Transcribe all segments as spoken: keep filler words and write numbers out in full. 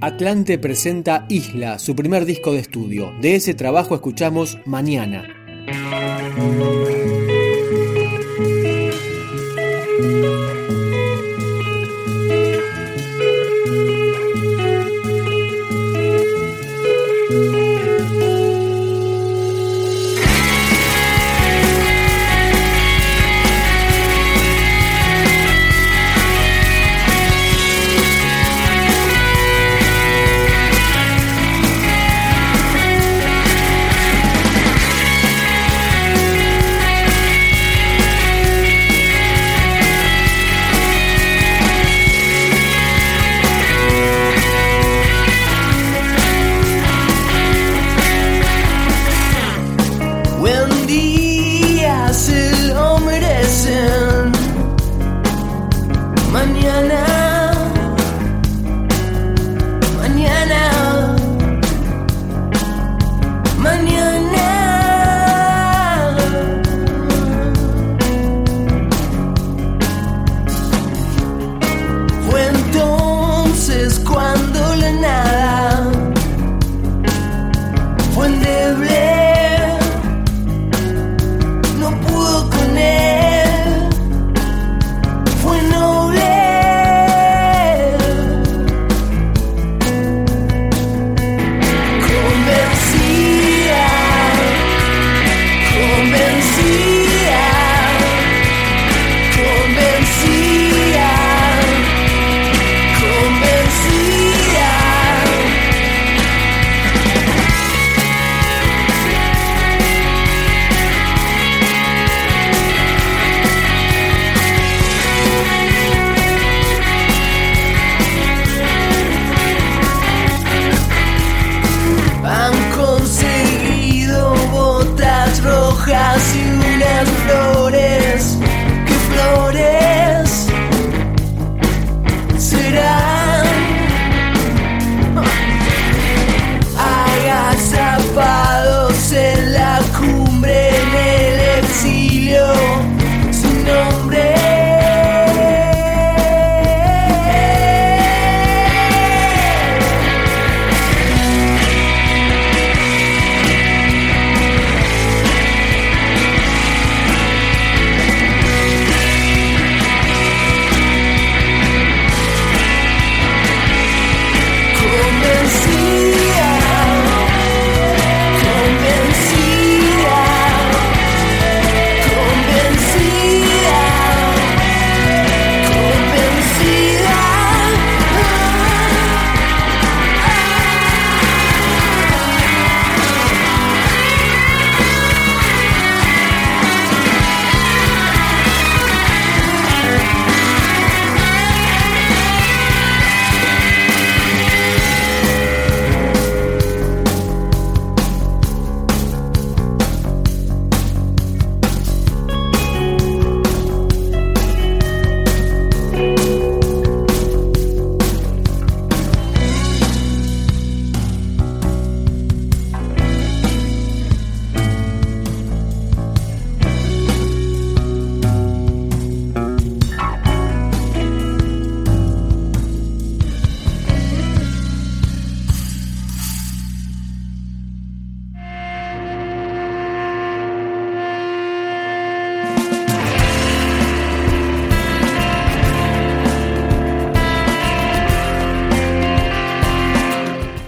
Atlante presenta Isla, su primer disco de estudio. De ese trabajo escuchamos Mañana.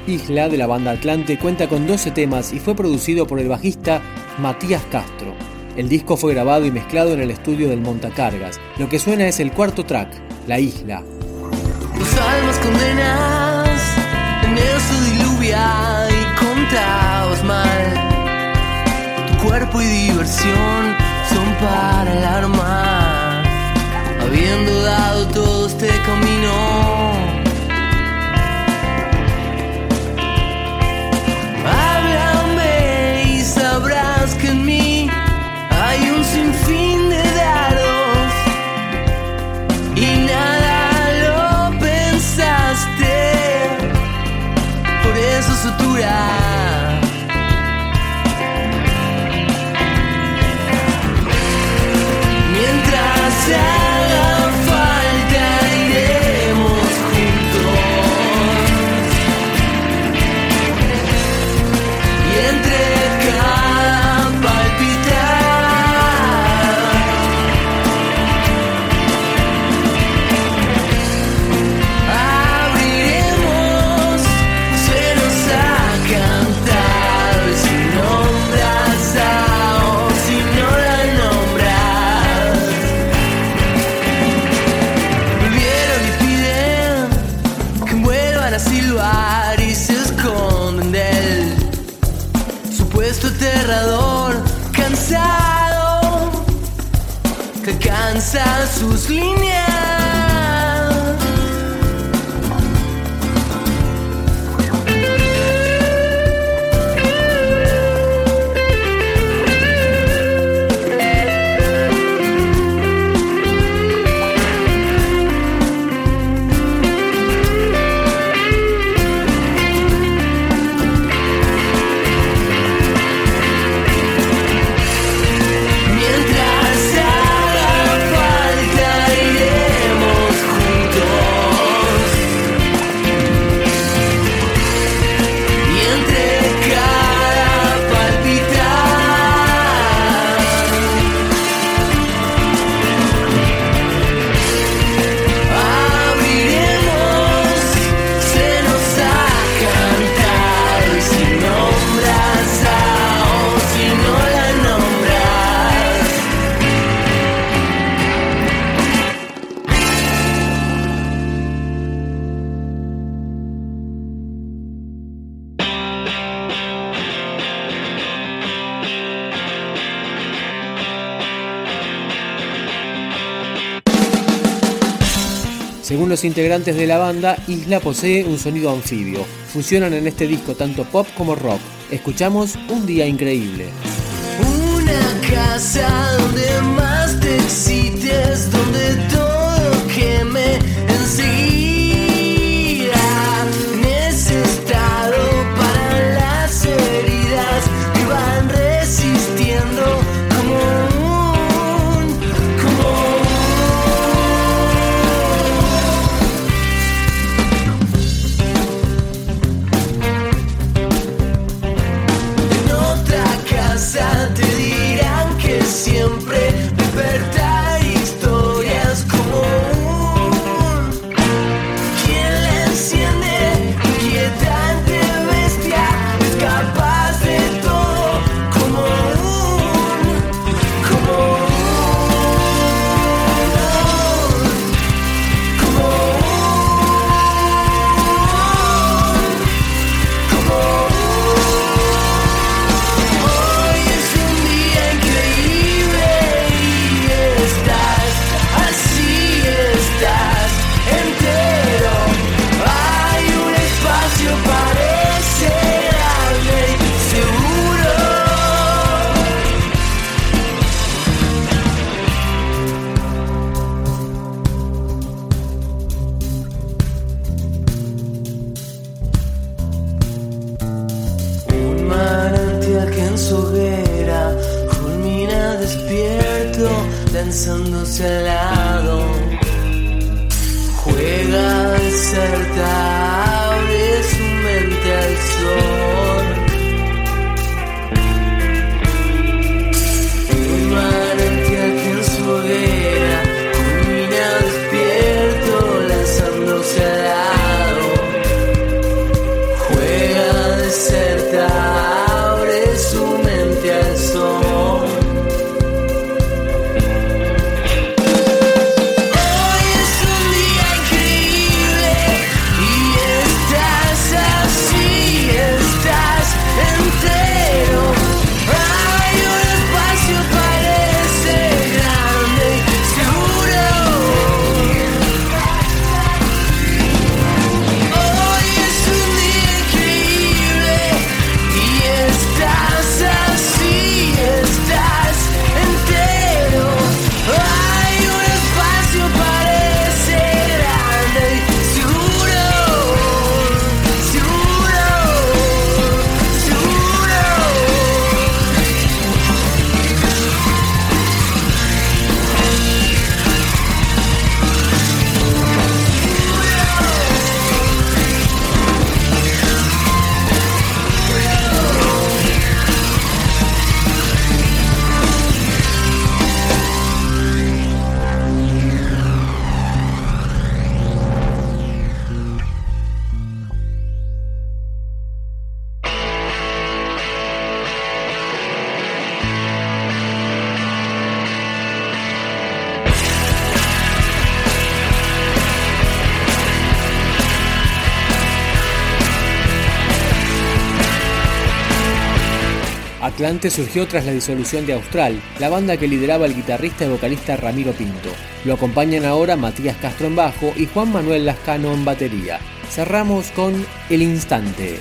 Isla, de la banda Atlante, cuenta con doce temas y fue producido por el bajista Matías Castro. El disco fue grabado y mezclado en el estudio del Montacargas. Lo que suena es el cuarto track, La Isla. Los almas condenas en eso diluvia y contaos mal. Tu cuerpo y diversión son para el arma. Habiendo dado todo este camino, lanzar sus líneas. Según los integrantes de la banda, Isla posee un sonido anfibio. Fusionan en este disco tanto pop como rock. Escuchamos Un Día Increíble. Una casa donde más te excites, donde todo queme enseguida. En ese estado para las heridas que van resistiendo como lanzándose al lado, juega deserta, abre su mente al sol. Un manantial que en su hoguera culmina despierto, lanzándose al lado, juega deserta, abre su mente al sol. Hoy es un día increíble y Atlante surgió tras la disolución de Austral, la banda que lideraba el guitarrista y vocalista Ramiro Pinto. Lo acompañan ahora Matías Castro en bajo y Juan Manuel Lascano en batería. Cerramos con El Instante.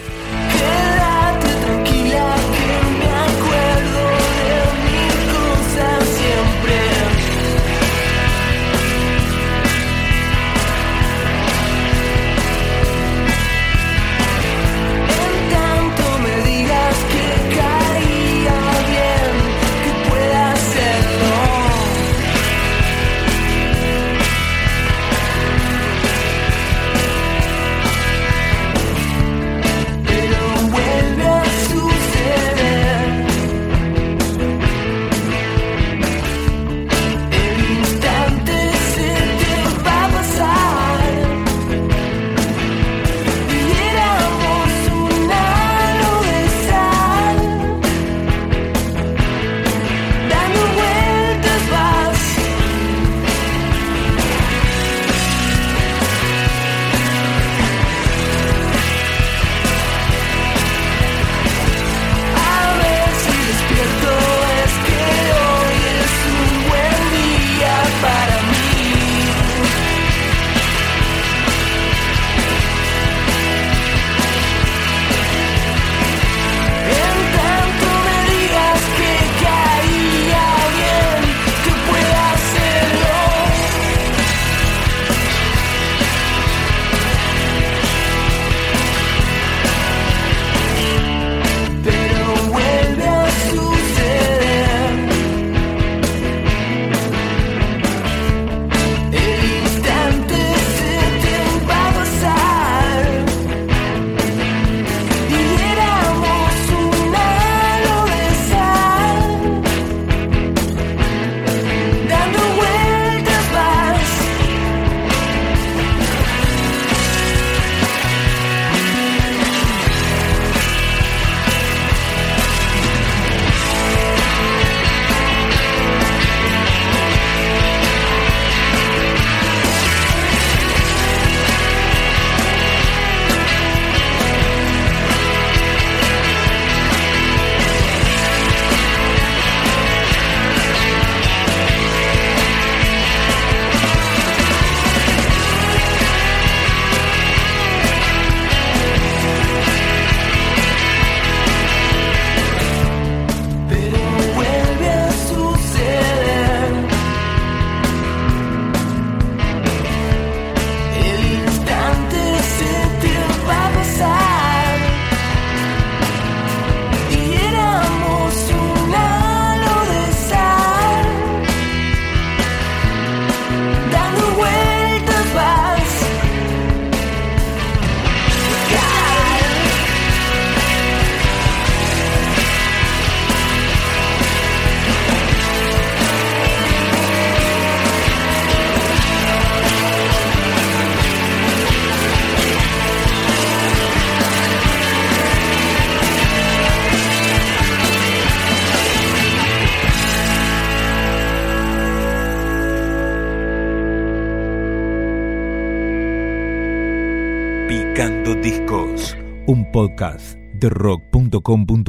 Discos, un podcast de rock punto com punto a r.